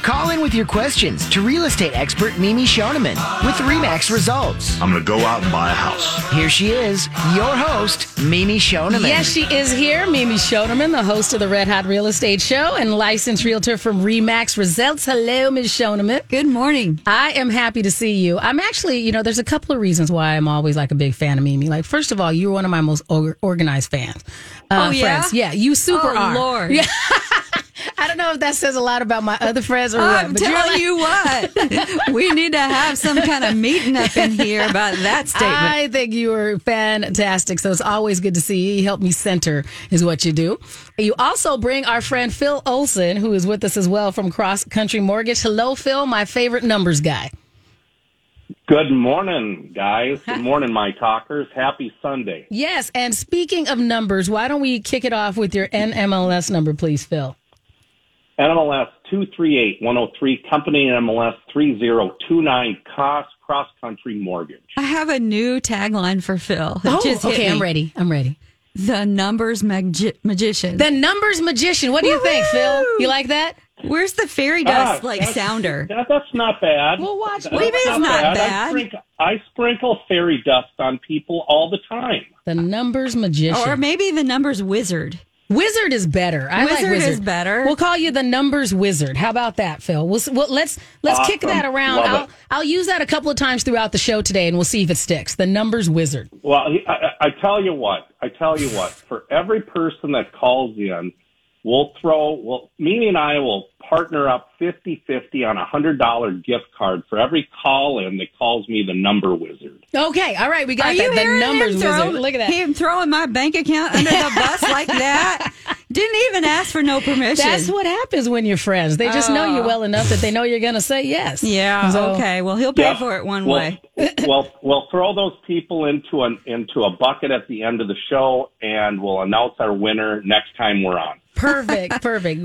Call in with your questions to real estate expert Mimi Schoneman with RE/MAX Results. I'm going to go out and buy a house. Here she is, your host, Mimi Schoneman. Yes, she is here, Mimi Schoneman, the host of the Red Hot Real Estate Show and licensed realtor from RE/MAX Results. Hello, Ms. Schoneman. Good morning. I am happy to see you. I'm actually, there's a couple of reasons why I'm always like a big fan of Mimi. Like, first of all, you're one of my most organized fans. Friends. Yeah, you super are. Oh, Lord. Yeah. I don't know if that says a lot about my other friends or what. I'm telling you what. We need to have some kind of meeting up in here about that statement. I think you are fantastic. So it's always good to see you. You help me center is what you do. You also bring our friend Phil Olson, who is with us as well from Cross Country Mortgage. Hello, Phil, my favorite numbers guy. Good morning, guys. Good morning, my talkers. Happy Sunday. Yes, and speaking of numbers, why don't we kick it off with your NMLS number, please, Phil? NMLS 238103, company NMLS 3029, Cross Country Mortgage. I have a new tagline for Phil. Oh, just okay, I'm ready. The Numbers Magician. The Numbers Magician. What do you think, Phil? You like that? Where's the fairy dust sounder? That's not bad. We'll watch. What do you mean it's not bad? I sprinkle fairy dust on people all the time. The Numbers Magician. Or maybe the Numbers Wizard. Wizard is better. I like wizard. Is better. We'll call you the Numbers Wizard. How about that, Phil? Let's awesome. Kick that around. I'll use that a couple of times throughout the show today, and we'll see if it sticks. The Numbers Wizard. Well, I tell you what. For every person that calls in, Mimi and I will partner up 50-50 on $100 gift card for every call in that calls me the Number Wizard. Okay, all right, we got that. The Numbers Wizard. Look at that. Him throwing my bank account under the bus like that. Didn't even ask for no permission. That's what happens when you're friends. They just know you well enough that they know you're going to say yes. Yeah. So, okay. Well, he'll pay for it one way. Well, we'll throw those people into a bucket at the end of the show, and we'll announce our winner next time we're on. Perfect.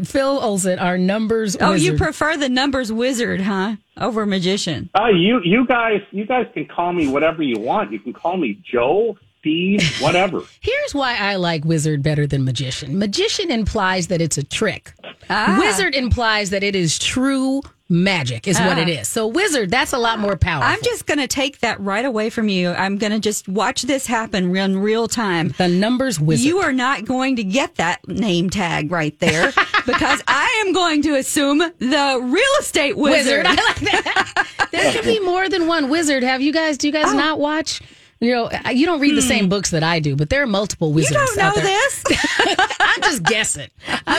Phil Olson, our Numbers Wizard. Oh, you prefer the Numbers Wizard, huh? Over Magician. You guys can call me whatever you want. You can call me Joe, Steve, whatever. Here's why I like Wizard better than Magician. Magician implies that it's a trick. Wizard implies that it is true magic is what it is. So Wizard, that's a lot more powerful. I'm just going to take that right away from you. I'm going to just watch this happen in real time. The Numbers Wizard. You are not going to get that name tag right there because I am going to assume the real estate wizard. I like that. There should be more than one wizard. Do you guys not watch? You don't read the same books that I do, but there are multiple wizards out there. You don't know this? I'm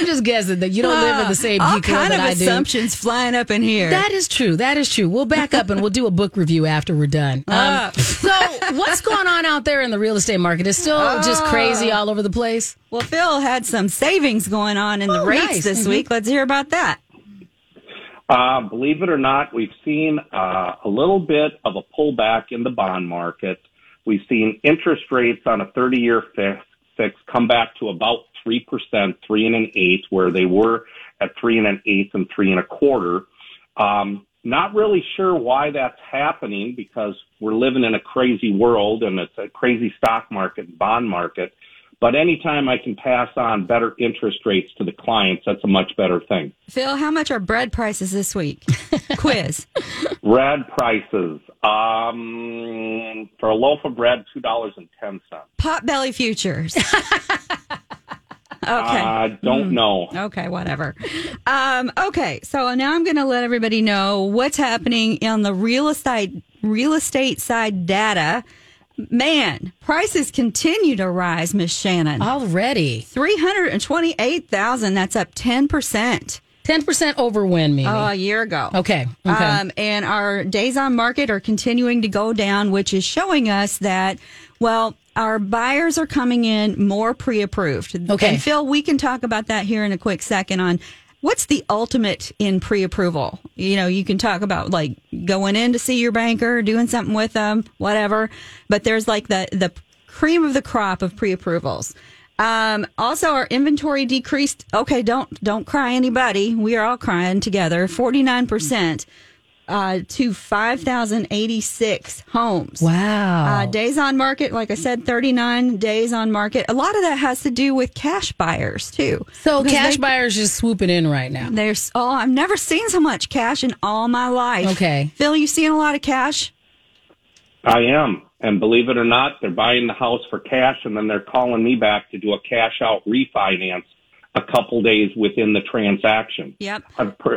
just guessing that you don't live in the same all kind of that assumptions I do. Flying up in here. That is true. We'll back up and we'll do a book review after we're done. So what's going on out there in the real estate market? It's still just crazy all over the place. Well, Phil had some savings going on in the rates this week. Let's hear about that. Believe it or not, we've seen a little bit of a pullback in the bond market. We've seen interest rates on a 30-year fix come back to about 3%, 3.125%, where they were at 3.125% and 3.25%. Not really sure why that's happening because we're living in a crazy world and it's a crazy stock market and bond market. But anytime I can pass on better interest rates to the clients, that's a much better thing. Phil, how much are bread prices this week? Quiz. Bread prices. For a loaf of bread, $2.10. Potbelly futures. Okay. I don't know. Okay, whatever. Okay, so now I'm going to let everybody know what's happening on the real estate side data. Man, prices continue to rise, Miss Shannon. Already. $328,000. That's up 10%. 10% over when, Mimi? A year ago. Okay. And our days on market are continuing to go down, which is showing us that, our buyers are coming in more pre-approved. Okay. And, Phil, we can talk about that here in a quick second on what's the ultimate in pre-approval. You can talk about going in to see your banker, doing something with them, whatever. But there's the cream of the crop of pre-approvals. Also, our inventory decreased. Okay, don't cry, anybody. We are all crying together. 49%. To 5,086 homes. Wow. Days on market, like I said, 39 days on market. A lot of that has to do with cash buyers, too. So cash buyers just swooping in right now. I've never seen so much cash in all my life. Okay. Phil, you seeing a lot of cash? I am. And believe it or not, they're buying the house for cash, and then they're calling me back to do a cash-out refinance a couple days within the transaction. Yep.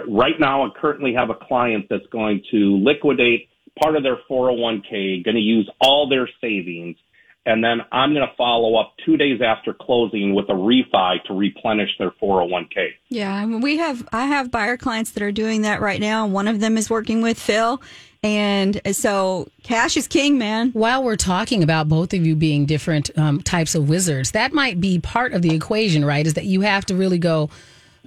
Right now, I currently have a client that's going to liquidate part of their 401k, going to use all their savings, and then I'm going to follow up 2 days after closing with a refi to replenish their 401k. Yeah, I mean, I have buyer clients that are doing that right now. One of them is working with Phil. And so cash is king, man. While we're talking about both of you being different types of wizards, that might be part of the equation, right? Is that you have to really go,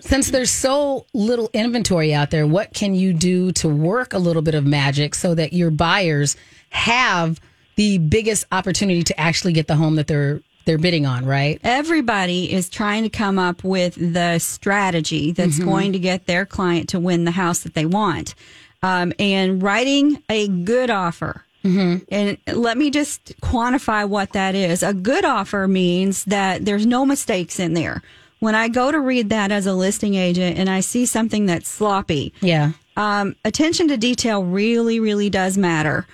since there's so little inventory out there, what can you do to work a little bit of magic so that your buyers have the biggest opportunity to actually get the home that they're bidding on, right? Everybody is trying to come up with the strategy that's going to get their client to win the house that they want. And writing a good offer. And let me just quantify what that is. A good offer means that there's no mistakes in there. When I go to read that as a listing agent and I see something that's sloppy, attention to detail really, really does matter.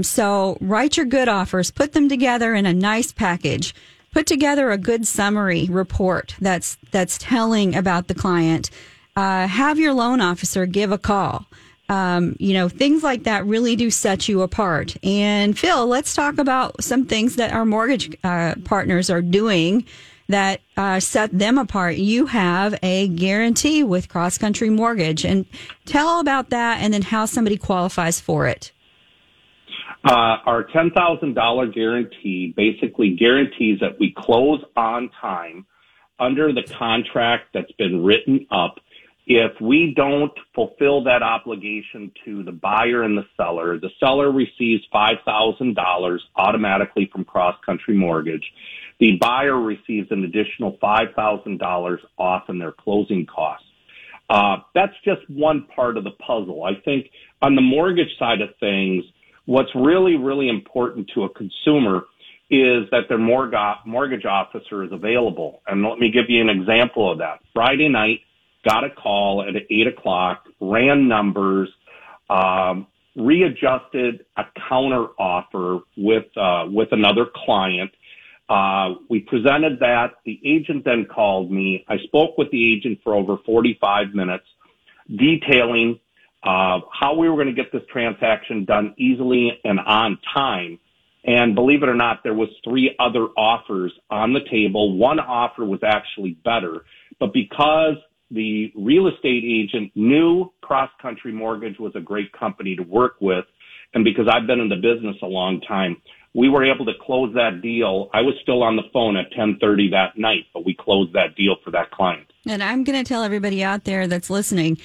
So write your good offers, put them together in a nice package. Put together a good summary report that's telling about the client. Have your loan officer give a call. Things like that really do set you apart. And Phil, let's talk about some things that our mortgage partners are doing that set them apart. You have a guarantee with Cross Country Mortgage, and tell about that and then how somebody qualifies for it. Our $10,000 guarantee basically guarantees that we close on time under the contract that's been written up. If we don't fulfill that obligation to the buyer and the seller receives $5,000 automatically from Cross Country Mortgage. The buyer receives an additional $5,000 off in their closing costs. That's just one part of the puzzle. I think on the mortgage side of things, what's really, really important to a consumer is that their mortgage officer is available. And let me give you an example of that. Friday night, got a call at 8 o'clock, ran numbers, readjusted a counter offer with another client. We presented that. The agent then called me. I spoke with the agent for over 45 minutes, detailing how we were going to get this transaction done easily and on time. And believe it or not, there was three other offers on the table. One offer was actually better, but because the real estate agent knew Cross Country Mortgage was a great company to work with, and because I've been in the business a long time, we were able to close that deal. I was still on the phone at 10:30 that night, but we closed that deal for that client. And I'm going to tell everybody out there that's listening,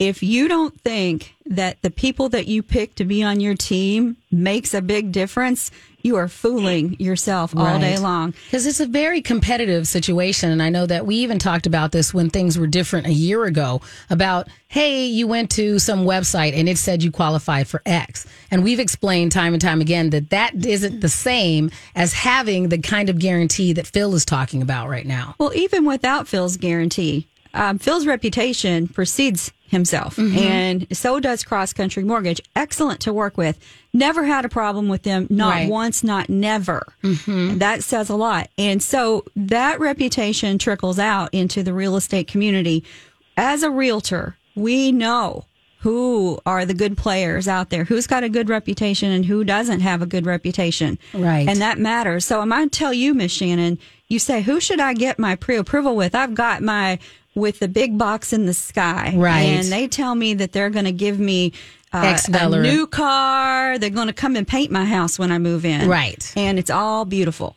if you don't think that the people that you pick to be on your team makes a big difference, you are fooling yourself all day long. Because it's a very competitive situation. And I know that we even talked about this when things were different a year ago about, hey, you went to some website and it said you qualified for X. And we've explained time and time again that that isn't the same as having the kind of guarantee that Phil is talking about right now. Well, even without Phil's guarantee, Phil's reputation precedes himself, and so does Cross Country Mortgage. Excellent to work with. Never had a problem with them, not once, not never. That says a lot. And so that reputation trickles out into the real estate community. As a realtor, we know who are the good players out there, who's got a good reputation and who doesn't have a good reputation. Right. And that matters. So I'm going to tell you, Miss Shannon, you say, who should I get my pre-approval with? I've got my with the big box in the sky. Right. And they tell me that they're going to give me a new car. They're going to come and paint my house when I move in. Right. And it's all beautiful.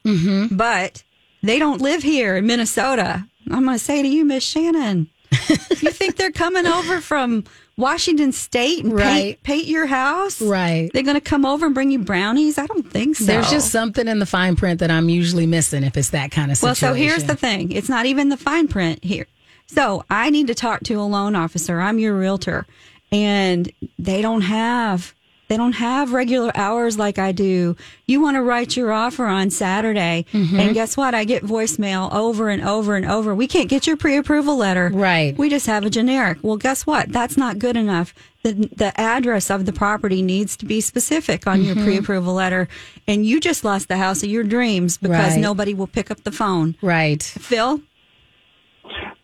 But they don't live here in Minnesota. I'm going to say to you, Miss Shannon, if you think they're coming over from Washington State and paint your house? Right. They're going to come over and bring you brownies? I don't think so. There's just something in the fine print that I'm usually missing if it's that kind of situation. Well, so here's the thing. It's not even the fine print here. So I need to talk to a loan officer. I'm your realtor. And they don't have regular hours like I do. You want to write your offer on Saturday. Mm-hmm. And guess what? I get voicemail over and over and over. We can't get your pre-approval letter. Right. We just have a generic. Well, guess what? That's not good enough. The address of the property needs to be specific on mm-hmm. your pre-approval letter. And you just lost the house of your dreams because nobody will pick up the phone. Right. Phil?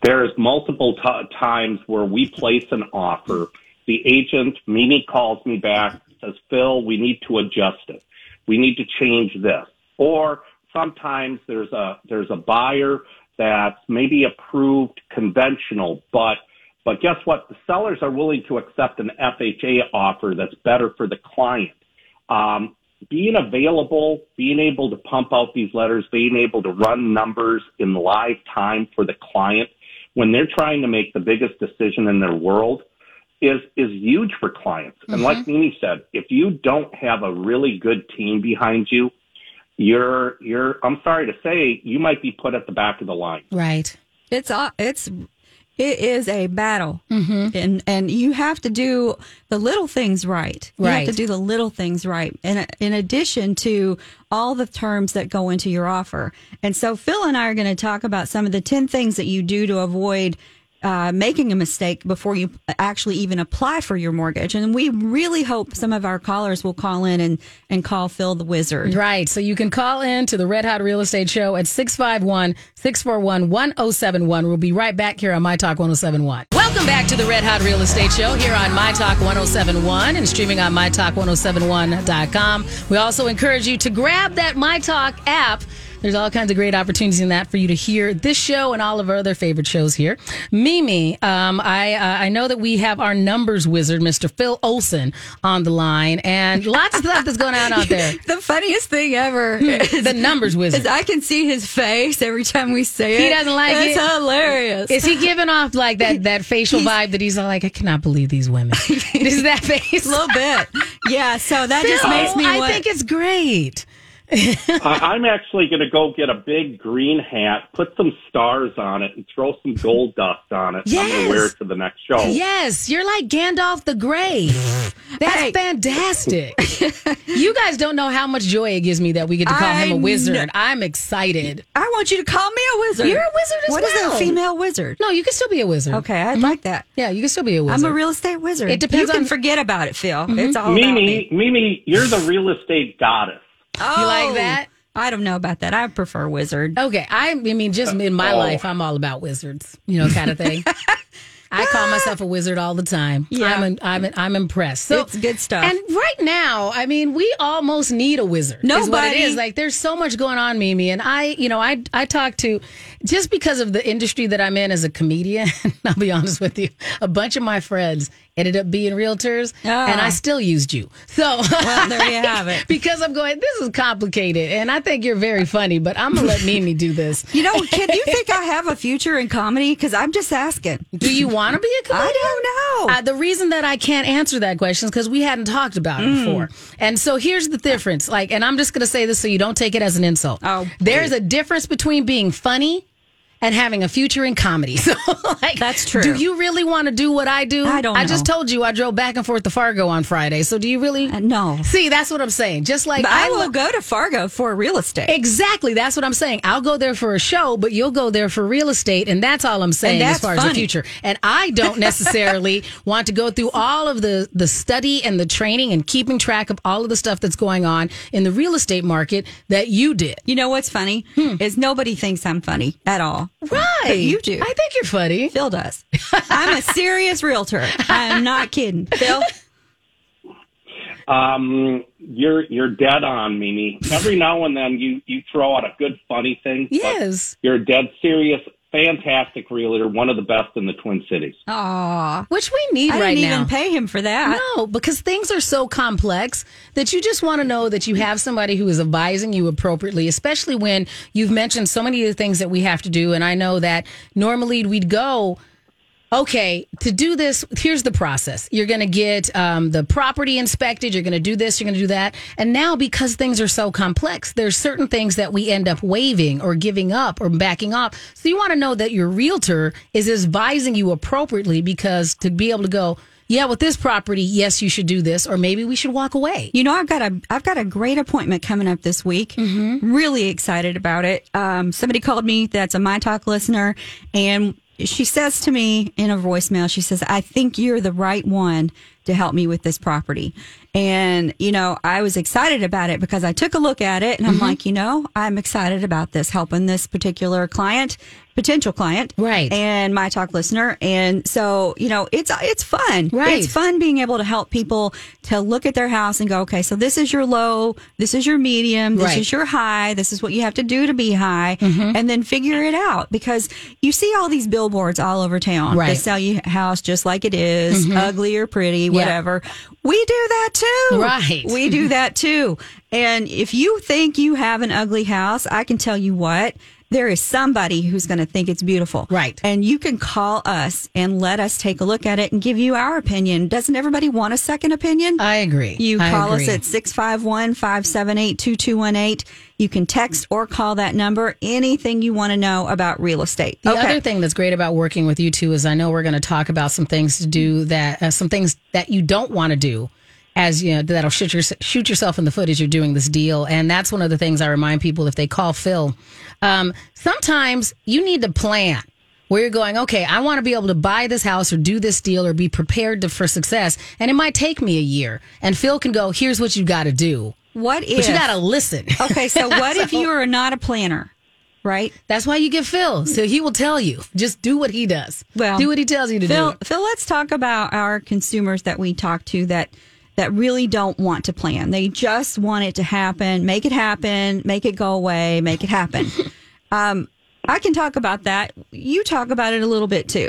There's multiple times where we place an offer. The agent, Mimi, calls me back. Says, Phil, we need to adjust it. We need to change this. Or sometimes there's a buyer that's maybe approved conventional, but guess what? The sellers are willing to accept an FHA offer that's better for the client. Being available, being able to pump out these letters, being able to run numbers in live time for the client when they're trying to make the biggest decision in their world is huge for clients. And mm-hmm. like Mimi said, if you don't have a really good team behind you, you're I'm sorry to say, you might be put at the back of the line. Right. It is a battle. Mm-hmm. And you have to do the little things right. You have to do the little things right. And in addition to all the terms that go into your offer. And so Phil and I are going to talk about some of the 10 things that you do to avoid making a mistake before you actually even apply for your mortgage. And we really hope some of our callers will call in and call Phil the Wizard. Right. So you can call in to the Red Hot Real Estate Show at 651-641-1071. We'll be right back here on MyTalk 1071. Welcome back to the Red Hot Real Estate Show here on MyTalk 1071 and streaming on MyTalk1071.com. We also encourage you to grab that MyTalk app. There's all kinds of great opportunities in that for you to hear this show and all of our other favorite shows here. Mimi, I know that we have our numbers wizard, Mr. Phil Olson, on the line, and lots of stuff that's going on out there. The funniest thing ever is the numbers wizard. Is I can see his face every time we say it. He doesn't like it. It's hilarious. Is he giving off like that facial vibe that he's like, I cannot believe these women? Is that face? A little bit. Yeah, so that Phil, just makes me I think it's great. I'm actually going to go get a big green hat, put some stars on it, and throw some gold dust on it. Yes. I'm going to wear it to the next show. Yes, you're like Gandalf the Grey. That's fantastic. You guys don't know how much joy it gives me that we get to call him a wizard. I'm excited. I want you to call me a wizard. You're a wizard as well. What is a female wizard? No, you can still be a wizard. Okay, I'd like that. Yeah, you can still be a wizard. I'm a real estate wizard. It depends. You can forget about it, Phil. Mm-hmm. It's all Mimi, about me. Mimi, you're the real estate goddess. Oh, you like that? I don't know about that. I prefer wizard. Okay. I mean, just in my life, I'm all about wizards, you know, kind of thing. I call myself a wizard all the time. Yeah. I'm impressed. So, it's good stuff. And right now, I mean, we almost need a wizard. Nobody. Is what it is. Like, there's so much going on, Mimi. And I talk to, just because of the industry that I'm in as a comedian, I'll be honest with you, a bunch of my friends ended up being realtors, and I still used you. So, well, there you have it. Because I'm going, this is complicated, and I think you're very funny, but I'm going to let Mimi do this. You know, can you think I have a future in comedy? Because I'm just asking. Do you want to be a comedian? I don't know. The reason that I can't answer that question is because we hadn't talked about it before. And so here's the difference. Like, and I'm just going to say this so you don't take it as an insult. Oh, there's a difference between being funny and having a future in comedy. So, like, that's true. Do you really want to do what I do? I don't know. I just told you I drove back and forth to Fargo on Friday. So do you really? No. See, that's what I'm saying. Just like I will go to Fargo for real estate. Exactly. That's what I'm saying. I'll go there for a show, but you'll go there for real estate. And that's all I'm saying as far as the future. And I don't necessarily want to go through all of the study and the training and keeping track of all of the stuff that's going on in the real estate market that you did. You know what's funny? Is nobody thinks I'm funny at all. Right. But you do. I think you're funny. Phil does. I'm a serious realtor. I'm not kidding. Phil? You're dead on, Mimi. Every now and then you throw out a good funny thing. Yes. You're a dead serious, fantastic realtor, one of the best in the Twin Cities. Aw. Which we need right now. I didn't even pay him for that. No, because things are so complex that you just want to know that you have somebody who is advising you appropriately, especially when you've mentioned so many of the things that we have to do. And I know that normally we'd go Okay, to do this, here's the process. You're going to get the property inspected. You're going to do this. You're going to do that. And now, because things are so complex, there's certain things that we end up waiving or giving up or backing off. So you want to know that your realtor is advising you appropriately, because to be able to go, yeah, with this property, yes, you should do this, or maybe we should walk away. You know, I've got a great appointment coming up this week. Mm-hmm. Really excited about it. Somebody called me that's a MyTalk listener, and she says to me in a voicemail, she says, I think you're the right one to help me with this property. And, you know, I was excited about it because I took a look at it and I'm mm-hmm. like, you know, I'm excited about this, helping this particular potential client. Right. And MyTalk listener. And so, you know, it's fun. Right. It's fun being able to help people to look at their house and go, okay, so this is your low, this is your medium, this right. is your high, this is what you have to do to be high, mm-hmm. and then figure it out, because you see all these billboards all over town right. that sell you a house just like it is, mm-hmm. ugly or pretty, whatever. Yeah. We do that too. Right. We do that too. And if you think you have an ugly house, I can tell you what, there is somebody who's going to think it's beautiful. Right. And you can call us and let us take a look at it and give you our opinion. Doesn't everybody want a second opinion? I agree. You call us at 651-578-2218. You can text or call that number, anything you want to know about real estate. The other thing that's great about working with you two is I know we're going to talk about some things to do that, some things that you don't want to do. As you know, that'll shoot yourself in the foot as you're doing this deal. And that's one of the things I remind people if they call Phil. Sometimes you need to plan where you're going, okay, I want to be able to buy this house or do this deal or be prepared for success. And it might take me a year. And Phil can go, here's what you got to do. What if? But you got to listen. Okay, so what if you are not a planner? Right. That's why you get Phil. So he will tell you. Just do what he does. Well, do what he tells you to do. Phil, let's talk about our consumers that we talk to that really don't want to plan. They just want it to happen, make it go away, make it happen. I can talk about that. You talk about it a little bit too.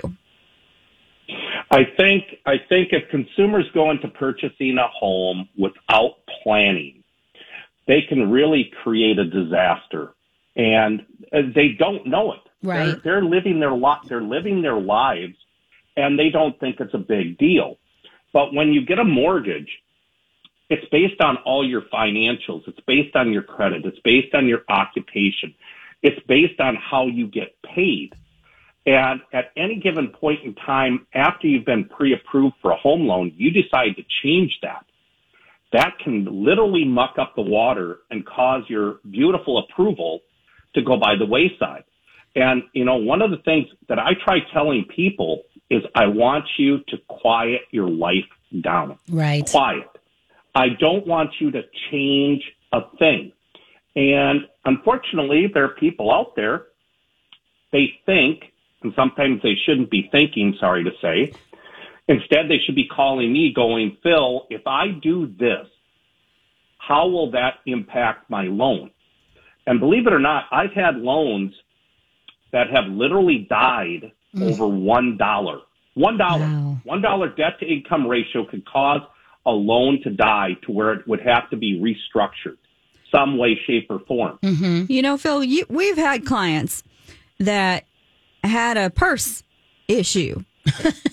I think if consumers go into purchasing a home without planning, they can really create a disaster, and they don't know it. Right. They're living their lot. They're living their lives, and they don't think it's a big deal. But when you get a mortgage, it's based on all your financials. It's based on your credit. It's based on your occupation. It's based on how you get paid. And at any given point in time, after you've been pre-approved for a home loan, you decide to change that. That can literally muck up the water and cause your beautiful approval to go by the wayside. And, you know, one of the things that I try telling people is I want you to quiet your life down. Right. Quiet. I don't want you to change a thing. And unfortunately, there are people out there, they think, and sometimes they shouldn't be thinking, sorry to say. Instead, they should be calling me going, Phil, if I do this, how will that impact my loan? And believe it or not, I've had loans that have literally died over $1. Wow. $1 debt to income ratio could cause a loan to die to where it would have to be restructured some way, shape, or form. Mm-hmm. You know, Phil, we've had clients that had a purse issue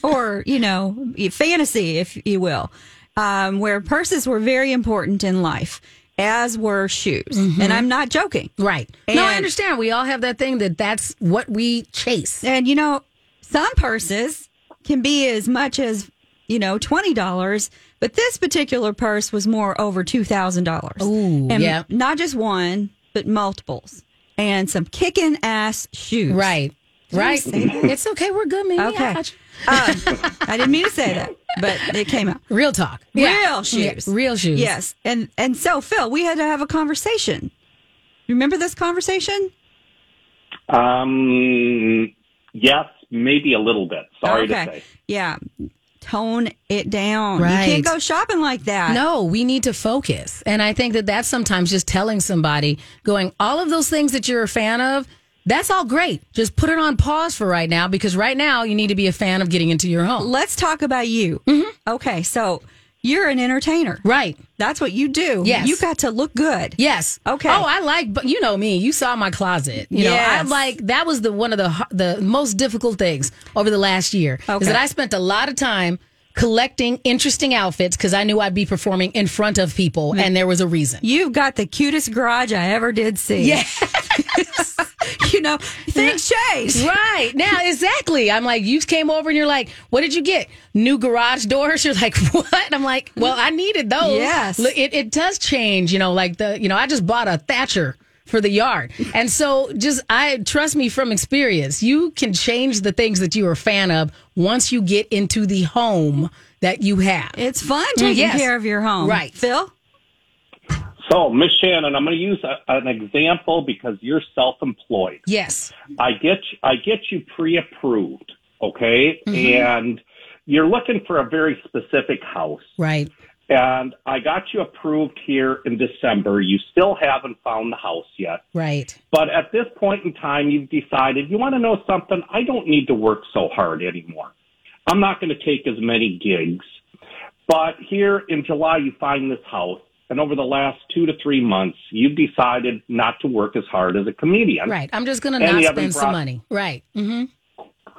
or, you know, fantasy, if you will, where purses were very important in life. As were shoes. Mm-hmm. And I'm not joking. Right. And, no, I understand. We all have that thing that's what we chase. And, you know, some purses can be as much as, you know, $20. But this particular purse was more over $2,000. Ooh, and yeah. Not just one, but multiples. And some kicking ass shoes. Right. Right. It's okay. We're good, Mimi. Okay. I didn't mean to say that, but it came out. Real talk. Yeah. Real shoes. Yeah. Real shoes. Yes. And so, Phil, we had to have a conversation. You remember this conversation? Yes, maybe a little bit. Sorry to say. Yeah. Tone it down. Right. You can't go shopping like that. No, we need to focus. And I think that's sometimes just telling somebody, going, all of those things that you're a fan of, that's all great. Just put it on pause for right now, because right now you need to be a fan of getting into your home. Let's talk about you. Mm-hmm. Okay, so You're an entertainer. Right. That's what you do. Yes. You got to look good. Yes. Okay. Oh, I like, but you know me. You saw my closet. You know, I like, that was one of the most difficult things over the last year. Okay. Is that I spent a lot of time collecting interesting outfits because I knew I'd be performing in front of people, and there was a reason. You've got the cutest garage I ever did see. Yes. You know, things change. Right. Now, exactly. I'm like, you came over and you're like, what did you get? New garage doors? You're like, what? I'm like, well, I needed those. Yes. It does change, you know, like I just bought a Thatcher for the yard. And so trust me from experience, you can change the things that you are a fan of once you get into the home that you have. It's fun taking care of your home. Right. Phil? So, Miss Shannon, I'm going to use an example because you're self-employed. Yes. I get you pre-approved, okay? Mm-hmm. And you're looking for a very specific house. Right. And I got you approved here in December. You still haven't found the house yet. Right. But at this point in time, you've decided, you want to know something? I don't need to work so hard anymore. I'm not going to take as many gigs. But here in July, you find this house. And over the last 2 to 3 months, you've decided not to work as hard as a comedian. Right. I'm just going to not spend some money. Right. Mm-hmm.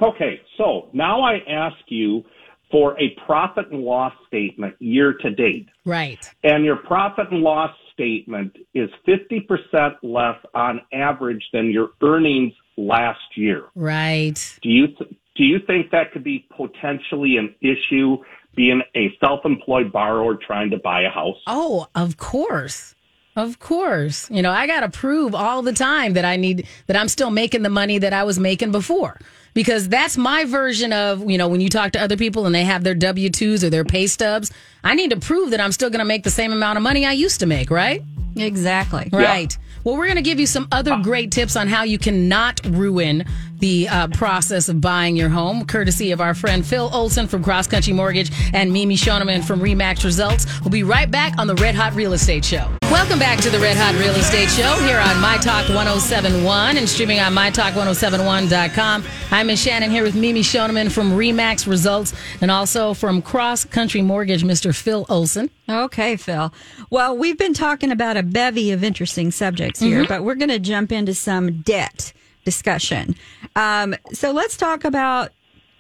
Okay. So now I ask you for a profit and loss statement year to date. Right. And your profit and loss statement is 50% less on average than your earnings last year. Right. Do you think that could be potentially an issue being a self-employed borrower trying to buy a house? Oh, of course. Of course. You know, I got to prove all the time that I'm still making the money that I was making before. Because that's my version of, you know, when you talk to other people and they have their W-2s or their pay stubs, I need to prove that I'm still going to make the same amount of money I used to make, right? Exactly. Right. Yeah. Well, we're going to give you some other great tips on how you cannot ruin the process of buying your home, courtesy of our friend Phil Olson from Cross Country Mortgage and Mimi Schoneman from RE/MAX Results. We'll be right back on the Red Hot Real Estate Show. Welcome back to the Red Hot Real Estate Show here on MyTalk 1071 and streaming on MyTalk1071.com. I'm Miss Shannon here with Mimi Schoneman from RE/MAX Results and also from Cross Country Mortgage, Mr. Phil Olson. Okay, Phil. Well, we've been talking about a bevy of interesting subjects here, but we're going to jump into some debt discussion. So let's talk about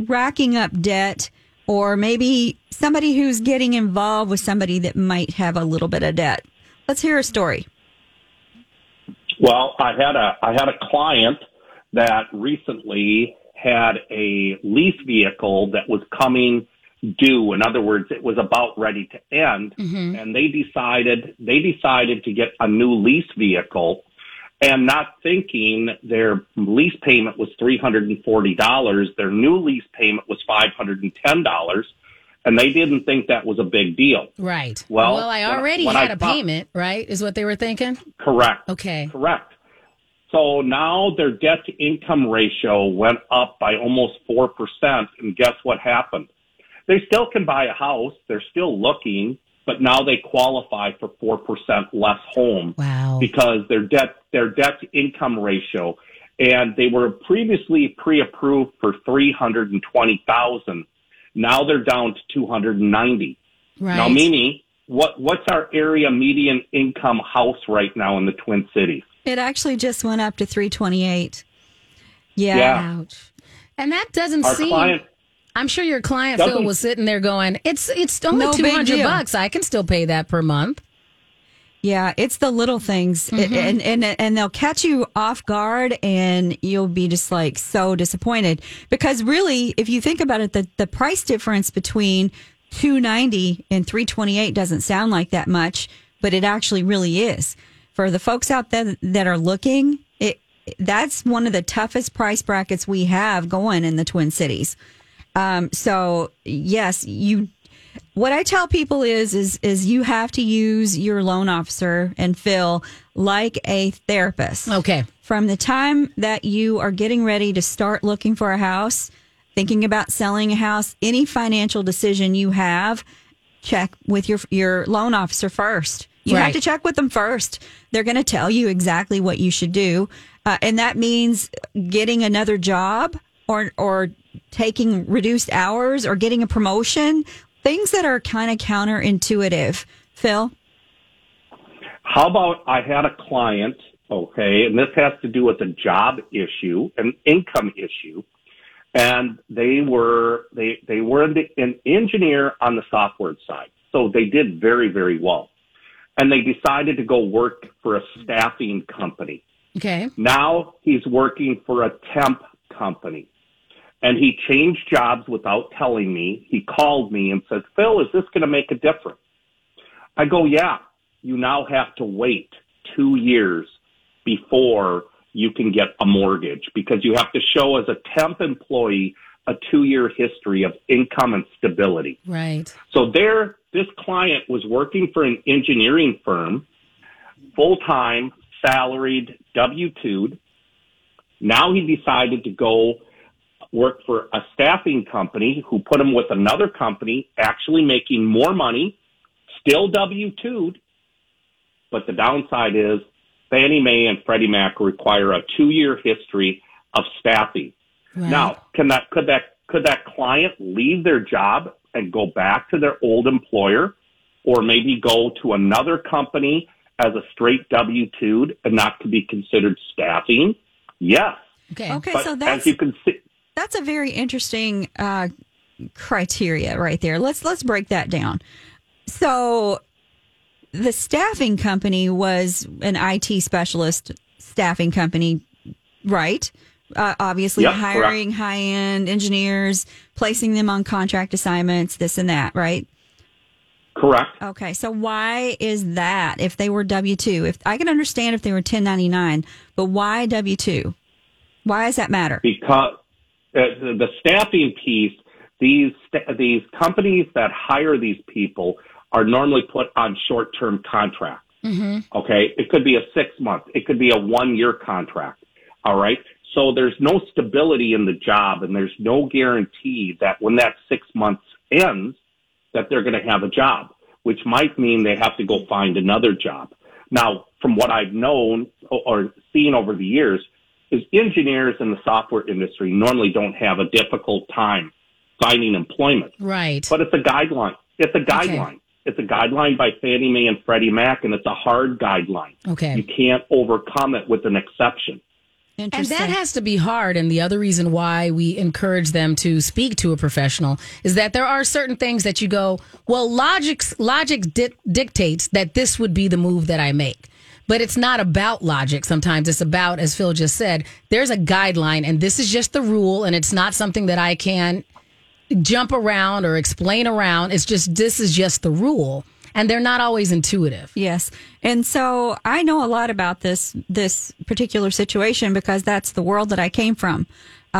racking up debt, or maybe somebody who's getting involved with somebody that might have a little bit of debt. Let's hear a story. Well, I had a client that recently had a lease vehicle that was coming due. In other words, it was about ready to end, and they decided to get a new lease vehicle. And not thinking their lease payment was $340. Their new lease payment was $510. And they didn't think that was a big deal. Right. Well, I already had a payment, right, is what they were thinking? Correct. Okay. Correct. So now their debt-to-income ratio went up by almost 4%. And guess what happened? They still can buy a house. They're still looking. But now they qualify for 4% less home because their debt to income ratio, and they were previously pre-approved for $320,000. Now they're down to $290,000. Right. Now, Mimi, what's our area median income house right now in the Twin Cities? It actually just went up to $328,000. Yeah. Ouch. And that doesn't seem. I'm sure your client, Phil, was sitting there going, it's only $200. I can still pay that per month. Yeah, it's the little things. And they'll catch you off guard, and you'll be just like so disappointed. Because really, if you think about it, the price difference between $290 and $328 doesn't sound like that much, but it actually really is. For the folks out there that are looking, that's one of the toughest price brackets we have going in the Twin Cities. So yes, what I tell people is you have to use your loan officer and Phil like a therapist. Okay. From the time that you are getting ready to start looking for a house, thinking about selling a house, any financial decision you have, check with your loan officer first. You have to check with them first. They're going to tell you exactly what you should do. And that means getting another job or taking reduced hours or getting a promotion. things that are kind of counterintuitive. Phil? How about I had a client, okay, and this has to do with a job issue, an income issue, and they were an engineer on the software side. So they did very, very well. And they decided to go work for a staffing company. Okay. Now he's working for a temp company. And he changed jobs without telling me. He called me and said, Phil, is this going to make a difference? I go, yeah, you now have to wait 2 years before you can get a mortgage because you have to show as a temp employee a 2-year history of income and stability. Right. So there, this client was working for an engineering firm, full-time, salaried, W-2'd. Now he decided to go work for a staffing company who put him with another company, actually making more money, still W-2'd, but the downside is Fannie Mae and Freddie Mac require a 2-year history of staffing. Right. Now, could that client leave their job and go back to their old employer or maybe go to another company as a straight W-2'd and not to be considered staffing? Yes. Okay. But so that's, as you can see, that's a very interesting criteria right there. Let's break that down. So the staffing company was an IT specialist staffing company, right? Obviously, yep, hiring correct. High-end engineers, placing them on contract assignments, this and that, right? Correct. Okay, so why is that if they were W-2? If I can understand if they were 1099, but why W-2? Why does that matter? Because the staffing piece, these companies that hire these people are normally put on short-term contracts, mm-hmm. okay? It could be a 6-month. It could be a 1-year contract, all right? So there's no stability in the job, and there's no guarantee that when that 6 months ends that they're going to have a job, which might mean they have to go find another job. Now, from what I've known or seen over the years, is engineers in the software industry normally don't have a difficult time finding employment. Right. But it's a guideline. It's a guideline. Okay. It's a guideline by Fannie Mae and Freddie Mac, and it's a hard guideline. Okay. You can't overcome it with an exception. And that has to be hard. And the other reason why we encourage them to speak to a professional is that there are certain things that you go, well, logic dictates that this would be the move that I make. But it's not about logic sometimes. It's about, as Phil just said, there's a guideline, and this is just the rule, and it's not something that I can jump around or explain around. It's just, this is just the rule. And they're not always intuitive. Yes. And so I know a lot about this particular situation because that's the world that I came from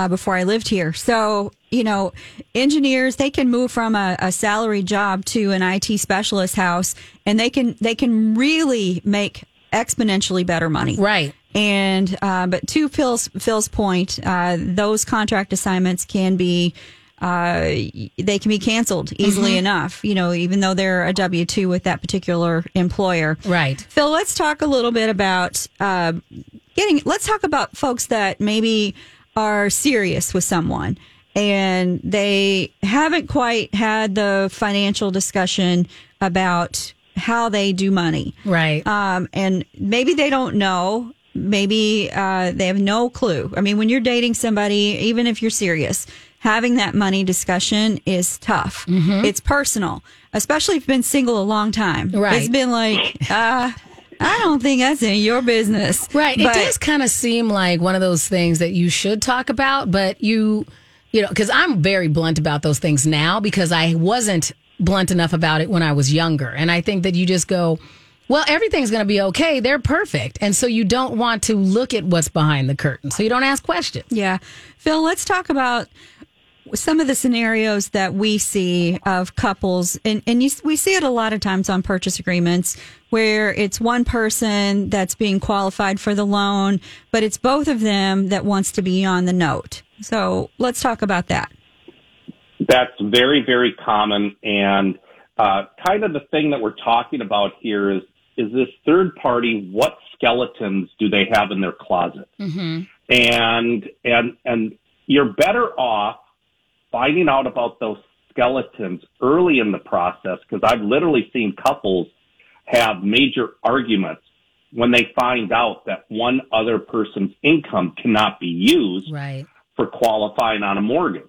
before I lived here. So, you know, engineers, they can move from a salary job to an IT specialist house, and they can really make exponentially better money. Right. And but to Phil's point, those contract assignments can be they can be canceled easily mm-hmm. enough, you know, even though they're a W-2 with that particular employer. Right. Phil, let's talk a little bit about let's talk about folks that maybe are serious with someone and they haven't quite had the financial discussion about how they do money. Right. And maybe they don't know. Maybe they have no clue. I mean, when you're dating somebody, even if you're serious, having that money discussion is tough. Mm-hmm. It's personal, especially if you've been single a long time. Right. It's been like, I don't think that's in your business. Right. But it does kind of seem like one of those things that you should talk about, but you know, because I'm very blunt about those things now because I wasn't blunt enough about it when I was younger. And I think that you just go, well, everything's going to be okay. They're perfect. And so you don't want to look at what's behind the curtain. So you don't ask questions. Yeah. Phil, let's talk about some of the scenarios that we see of couples. And we see it a lot of times on purchase agreements where it's one person that's being qualified for the loan, but it's both of them that wants to be on the note. So let's talk about that. That's very, very common. And kind of the thing that we're talking about here is this third party, what skeletons do they have in their closet? Mm-hmm. And you're better off finding out about those skeletons early in the process, because I've literally seen couples have major arguments when they find out that one other person's income cannot be used for qualifying on a mortgage.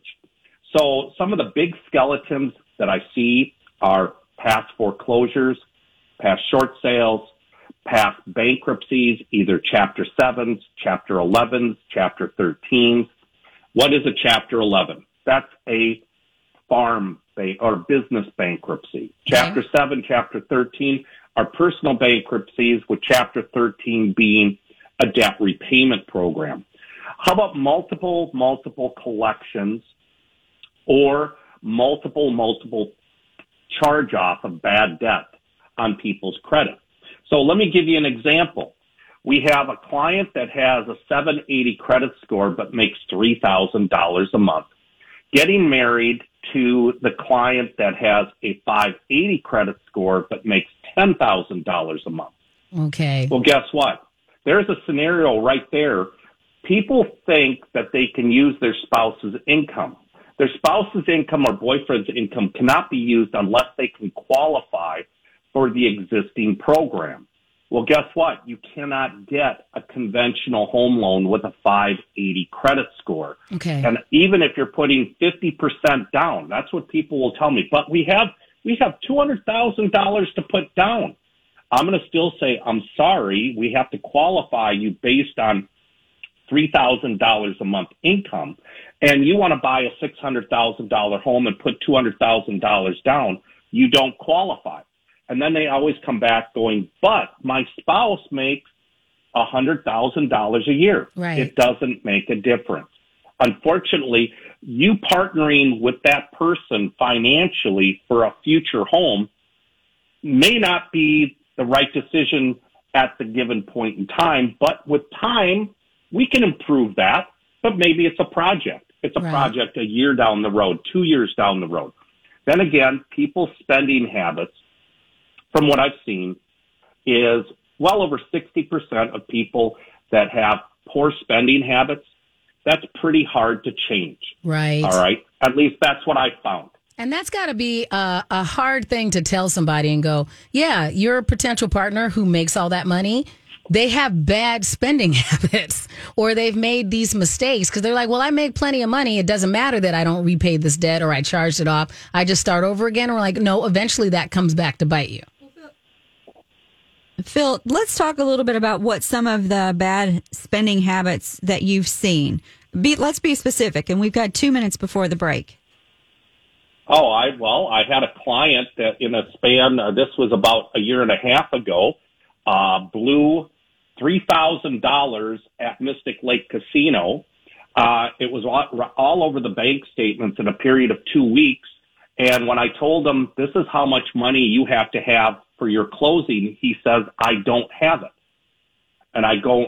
So some of the big skeletons that I see are past foreclosures, past short sales, past bankruptcies, either Chapter 7s, Chapter 11s, Chapter 13s. What is a Chapter 11? That's a farm or business bankruptcy. Chapter 7, Chapter 13 are personal bankruptcies, with Chapter 13 being a debt repayment program. How about multiple collections or multiple charge-off of bad debt on people's credit? So let me give you an example. We have a client that has a 780 credit score but makes $3,000 a month, getting married to the client that has a 580 credit score but makes $10,000 a month. Okay. Well, guess what? There's a scenario right there. People think that they can use their spouse's income. Their spouse's income or boyfriend's income cannot be used unless they can qualify for the existing program. Well, guess what? You cannot get a conventional home loan with a 580 credit score. Okay. And even if you're putting 50% down, that's what people will tell me. But we have $200,000 to put down. I'm going to still say, I'm sorry, we have to qualify you based on $3,000 a month income. And you want to buy a $600,000 home and put $200,000 down, you don't qualify. And then they always come back going, but my spouse makes $100,000 a year. Right. It doesn't make a difference. Unfortunately, you partnering with that person financially for a future home may not be the right decision at the given point in time. But with time, we can improve that. But maybe it's a project. It's a project a year down the road, 2 years down the road. Then again, people's spending habits, from what I've seen, is well over 60% of people that have poor spending habits. That's pretty hard to change. Right. All right. At least that's what I found. And that's got to be a hard thing to tell somebody and go, yeah, your potential partner who makes all that money, they have bad spending habits, or they've made these mistakes because they're like, well, I make plenty of money. It doesn't matter that I don't repay this debt or I charged it off. I just start over again. Or like, no, eventually that comes back to bite you. Phil, let's talk a little bit about what some of the bad spending habits that you've seen. Let's be specific, and we've got 2 minutes before the break. Oh, I had a client that in a span, this was about a year and a half ago, blew $3,000 at Mystic Lake Casino. It was all over the bank statements in a period of 2 weeks. And when I told him, this is how much money you have to have for your closing, he says, I don't have it. And I go,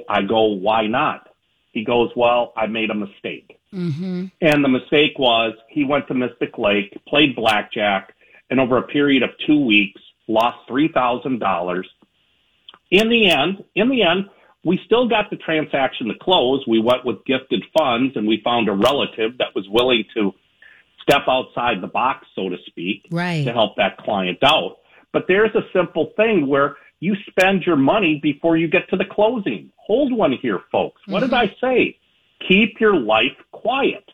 why not? He goes, well, I made a mistake. Mm-hmm. And the mistake was he went to Mystic Lake, played blackjack, and over a period of 2 weeks, lost $3,000. In the end, we still got the transaction to close. We went with gifted funds, and we found a relative that was willing to step outside the box, so to speak, to help that client out. But there's a simple thing where you spend your money before you get to the closing. Hold one here, folks. What did I say? Keep your life quiet.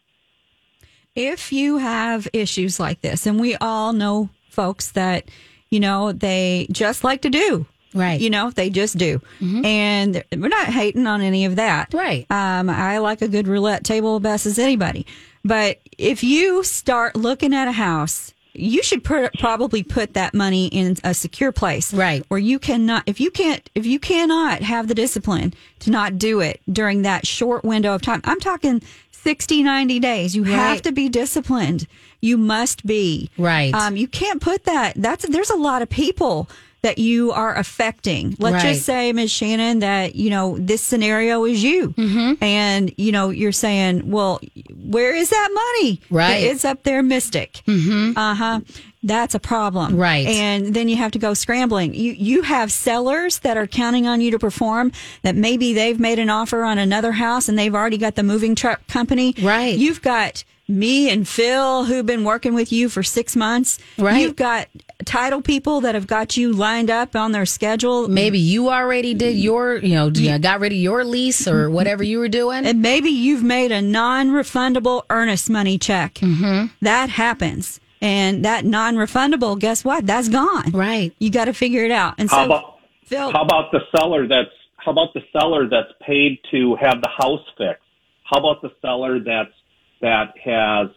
If you have issues like this, and we all know folks that, you know, they just like to do. Right. You know, they just do. Mm-hmm. And we're not hating on any of that. Right. I like a good roulette table best as anybody. But if you start looking at a house, you should probably put that money in a secure place. Right. Where you cannot, if you cannot have the discipline to not do it during that short window of time. I'm talking 60, 90 days. You have to be disciplined. You must be. Right. You can't put that. There's a lot of people that you are affecting. Let's just say, Ms. Shannon, that, you know, this scenario is you. Mm-hmm. And, you know, you're saying, well, where is that money? Right. It's up there, Mystic. Mm-hmm. Uh-huh. That's a problem. Right. And then you have to go scrambling. You have sellers that are counting on you to perform, that maybe they've made an offer on another house and they've already got the moving truck company. Right. You've got me and Phil, who've been working with you for 6 months. Right. You've got title people that have got you lined up on their schedule. Maybe you already did your, got rid of your lease or whatever you were doing. And maybe you've made a non-refundable earnest money check. Mm-hmm. That happens. And that non-refundable, guess what? That's gone. Right. You got to figure it out. And so, Phil, how about the seller that's paid to have the house fixed? How about the seller that has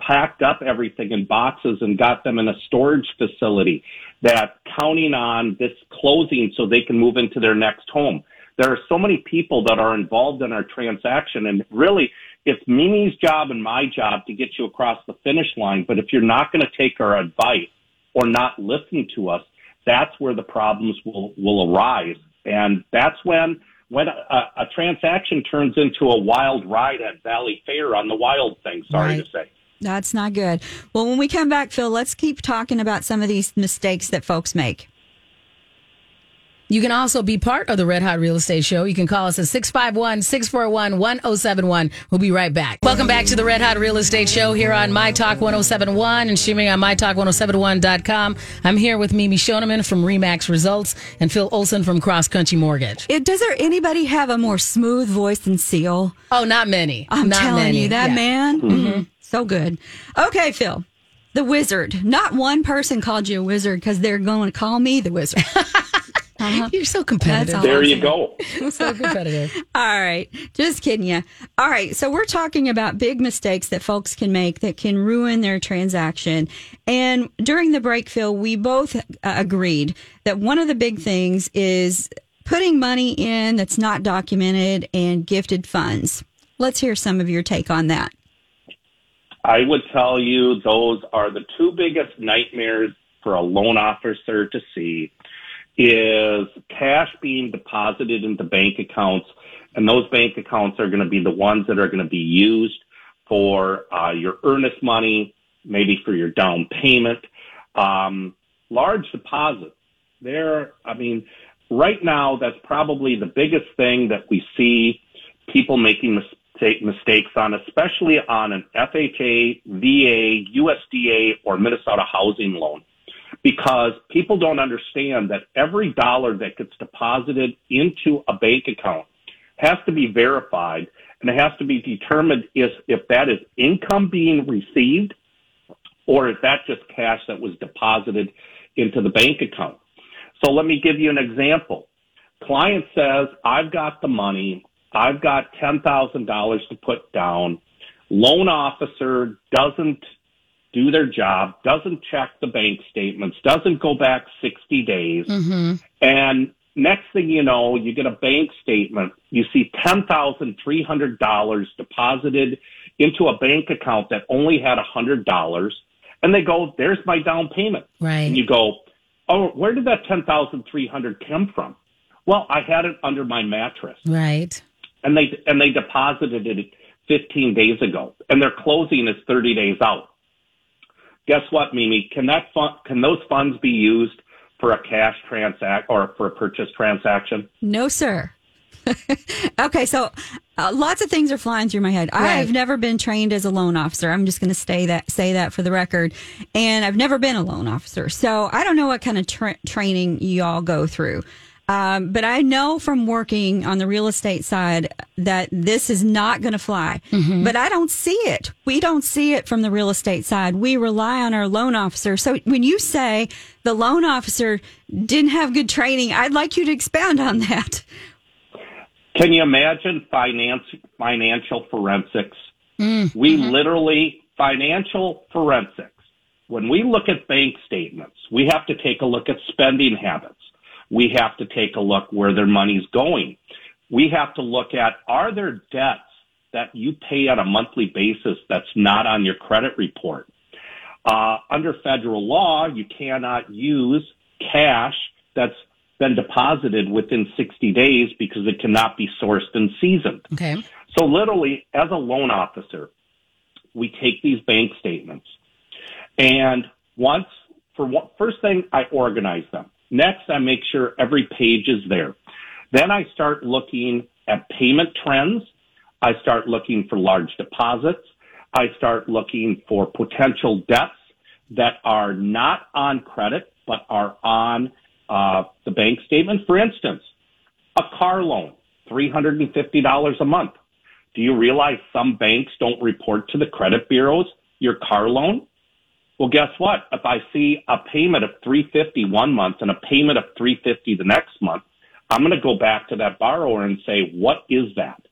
packed up everything in boxes and got them in a storage facility, that counting on this closing so they can move into their next home? There are so many people that are involved in our transaction, and really it's Mimi's job and my job to get you across the finish line. But if you're not going to take our advice or not listen to us, that's where the problems will arise. And that's when a transaction turns into a wild ride at Valley Fair on the wild thing, sorry to say. That's not good. Well, when we come back, Phil, let's keep talking about some of these mistakes that folks make. You can also be part of the Red Hot Real Estate Show. You can call us at 651-641-1071. We'll be right back. Welcome back to the Red Hot Real Estate Show here on MyTalk 1071 and streaming on MyTalk1071.com. I'm here with Mimi Schoneman from RE/MAX Results and Phil Olson from Cross Country Mortgage. Does there anybody have a more smooth voice than Seal? Oh, not many. I'm telling you, that man, mm-hmm. So good. Okay, Phil. The wizard. Not one person called you a wizard because they're going to call me the wizard. Uh-huh. You're so competitive. There you go. So competitive. All right. Just kidding you. All right. So we're talking about big mistakes that folks can make that can ruin their transaction. And during the break, Phil, we both agreed that one of the big things is putting money in that's not documented and gifted funds. Let's hear some of your take on that. I would tell you those are the two biggest nightmares for a loan officer to see. Is cash being deposited into bank accounts, and those bank accounts are going to be the ones that are going to be used for your earnest money, maybe for your down payment. Large deposits. Right now that's probably the biggest thing that we see people making mistakes on, especially on an FHA, VA, USDA, or Minnesota housing loan. Because people don't understand that every dollar that gets deposited into a bank account has to be verified, and it has to be determined if that is income being received or is that just cash that was deposited into the bank account. So let me give you an example. Client says, I've got the money. I've got $10,000 to put down. Loan officer doesn't do their job, doesn't check the bank statements, doesn't go back 60 days. Mm-hmm. And next thing you know, you get a bank statement. You see $10,300 deposited into a bank account that only had $100. And they go, there's my down payment. Right. And you go, oh, where did that $10,300 come from? Well, I had it under my mattress. Right. And they deposited it 15 days ago. And their closing is 30 days out. Guess what, Mimi? Can those funds be used for a cash transaction or for a purchase transaction? No, sir. Okay, so lots of things are flying through my head. Right. I've never been trained as a loan officer. I'm just going to say that for the record. And I've never been a loan officer, so I don't know what kind of training you all go through. But I know from working on the real estate side that this is not going to fly. Mm-hmm. But I don't see it. We don't see it from the real estate side. We rely on our loan officer. So when you say the loan officer didn't have good training, I'd like you to expound on that. Can you imagine financial forensics? Mm-hmm. We literally, financial forensics. When we look at bank statements, we have to take a look at spending habits. We have to take a look where their money's going. We have to look at, are there debts that you pay on a monthly basis that's not on your credit report? Under federal law, you cannot use cash that's been deposited within 60 days because it cannot be sourced and seasoned. Okay. So literally, as a loan officer, we take these bank statements. And first thing, I organize them. Next, I make sure every page is there. Then I start looking at payment trends. I start looking for large deposits. I start looking for potential debts that are not on credit, but are on the bank statement. For instance, a car loan, $350 a month. Do you realize some banks don't report to the credit bureaus your car loan? Well, guess what? If I see a payment of $350 one month and a payment of $350 the next month, I'm going to go back to that borrower and say, what is that?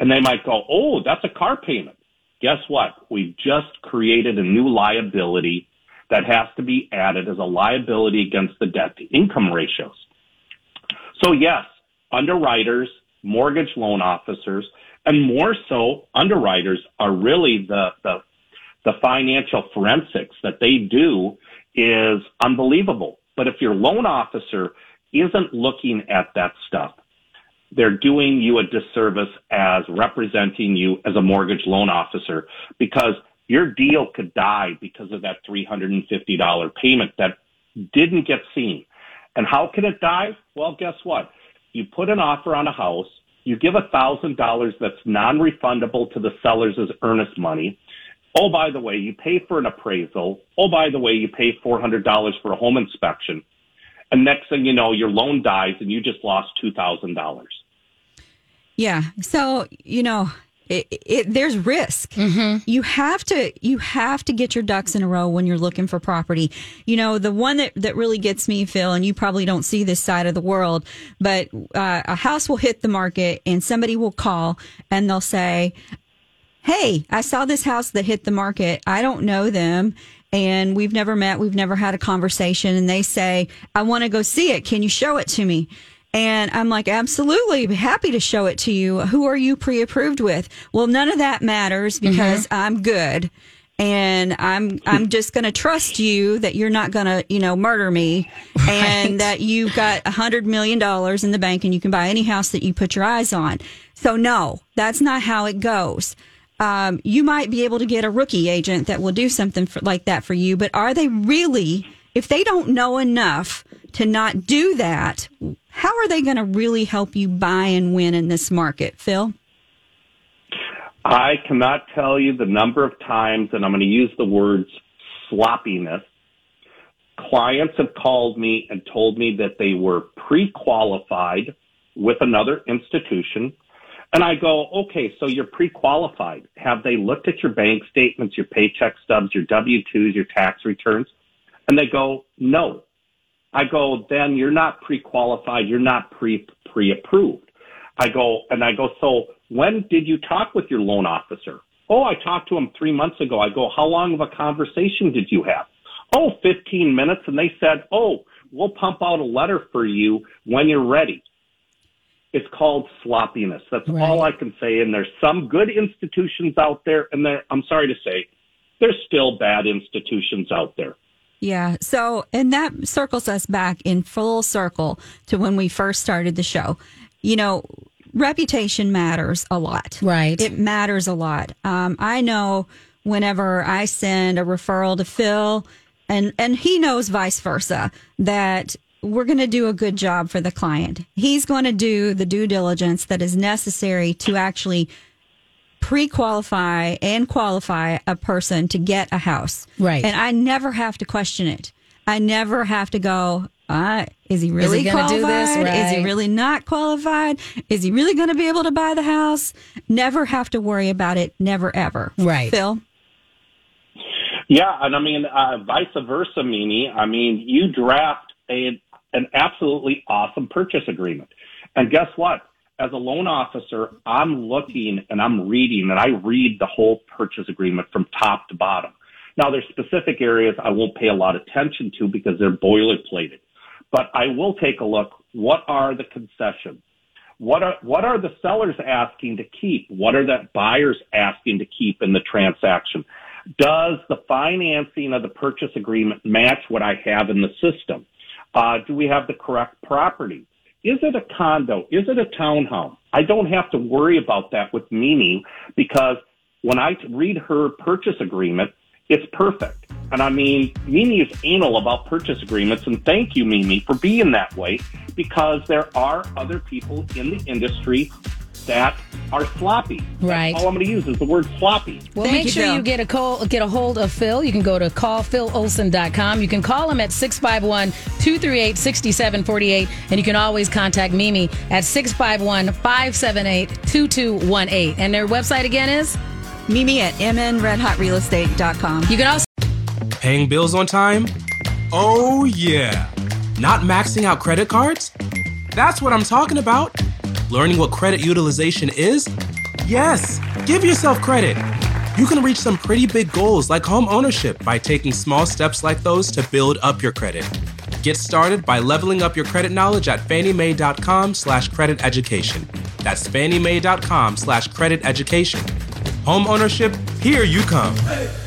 And they might go, oh, that's a car payment. Guess what? We've just created a new liability that has to be added as a liability against the debt-to-income ratios. So, yes, underwriters, mortgage loan officers, and more so underwriters are really the financial forensics that they do is unbelievable. But if your loan officer isn't looking at that stuff, they're doing you a disservice as representing you as a mortgage loan officer, because your deal could die because of that $350 payment that didn't get seen. And how can it die? Well, guess what? You put an offer on a house, you give $1,000 that's non-refundable to the sellers as earnest money. Oh, by the way, you pay for an appraisal. Oh, by the way, you pay $400 for a home inspection. And next thing you know, your loan dies and you just lost $2,000. Yeah. So, you know, there's risk. Mm-hmm. You have to get your ducks in a row when you're looking for property. You know, the one that really gets me, Phil, and you probably don't see this side of the world, but a house will hit the market and somebody will call and they'll say, hey, I saw this house that hit the market. I don't know them. And we've never met. We've never had a conversation. And they say, I want to go see it. Can you show it to me? And I'm like, absolutely, happy to show it to you. Who are you pre-approved with? Well, none of that matters because mm-hmm. I'm good. And I'm just going to trust you that you're not going to, you know, murder me, right. And that you've got $100 million in the bank and you can buy any house that you put your eyes on. So no, that's not how it goes. You might be able to get a rookie agent that will do something like that for you, but are they really, if they don't know enough to not do that, how are they going to really help you buy and win in this market, Phil? I cannot tell you the number of times, and I'm going to use the words sloppiness. Clients have called me and told me that they were pre-qualified with another institution. And I go, okay, so you're pre-qualified. Have they looked at your bank statements, your paycheck stubs, your W-2s, your tax returns? And they go, no. I go, then you're not pre-qualified. You're not pre-approved. I go, so when did you talk with your loan officer? Oh, I talked to him 3 months ago. I go, how long of a conversation did you have? Oh, 15 minutes. And they said, oh, we'll pump out a letter for you when you're ready. It's called sloppiness. That's right. All I can say. And there's some good institutions out there, and I'm sorry to say, there's still bad institutions out there. Yeah. So, and that circles us back in full circle to when we first started the show. You know, reputation matters a lot. Right. It matters a lot. I know whenever I send a referral to Phil, and he knows vice versa, that we're going to do a good job for the client. He's going to do the due diligence that is necessary to actually pre-qualify and qualify a person to get a house. Right. And I never have to question it. I never have to go, is he really going to do this? Right. Is he really not qualified? Is he really going to be able to buy the house? Never have to worry about it. Never, ever. Right. Phil? Yeah. And I mean, vice versa, Mimi. I mean, you draft an absolutely awesome purchase agreement. And guess what? As a loan officer, I'm looking and I'm reading, and I read the whole purchase agreement from top to bottom. Now, there's specific areas I won't pay a lot of attention to because they're boilerplated. But I will take a look. What are the concessions? What are the sellers asking to keep? What are the buyers asking to keep in the transaction? Does the financing of the purchase agreement match what I have in the system? Do we have the correct property? Is it a condo? Is it a townhouse? I don't have to worry about that with Mimi, because when I read her purchase agreement, it's perfect. And I mean, Mimi is anal about purchase agreements, and thank you, Mimi, for being that way, because there are other people in the industry that are sloppy. Right. That's all I'm going to use is the word sloppy. Well, make sure you get a hold of Phil. You can go to callphilolson.com. You can call him at 651-238-6748. And you can always contact Mimi at 651-578-2218. And their website again is? Mimi at mnredhotrealestate.com. You can also... Paying bills on time? Oh, yeah. Not maxing out credit cards? That's what I'm talking about. Learning what credit utilization is? Yes, give yourself credit. You can reach some pretty big goals like home ownership by taking small steps like those to build up your credit. Get started by leveling up your credit knowledge at fanniemae.com/credit education. That's fanniemae.com/credit education. Home ownership, here you come.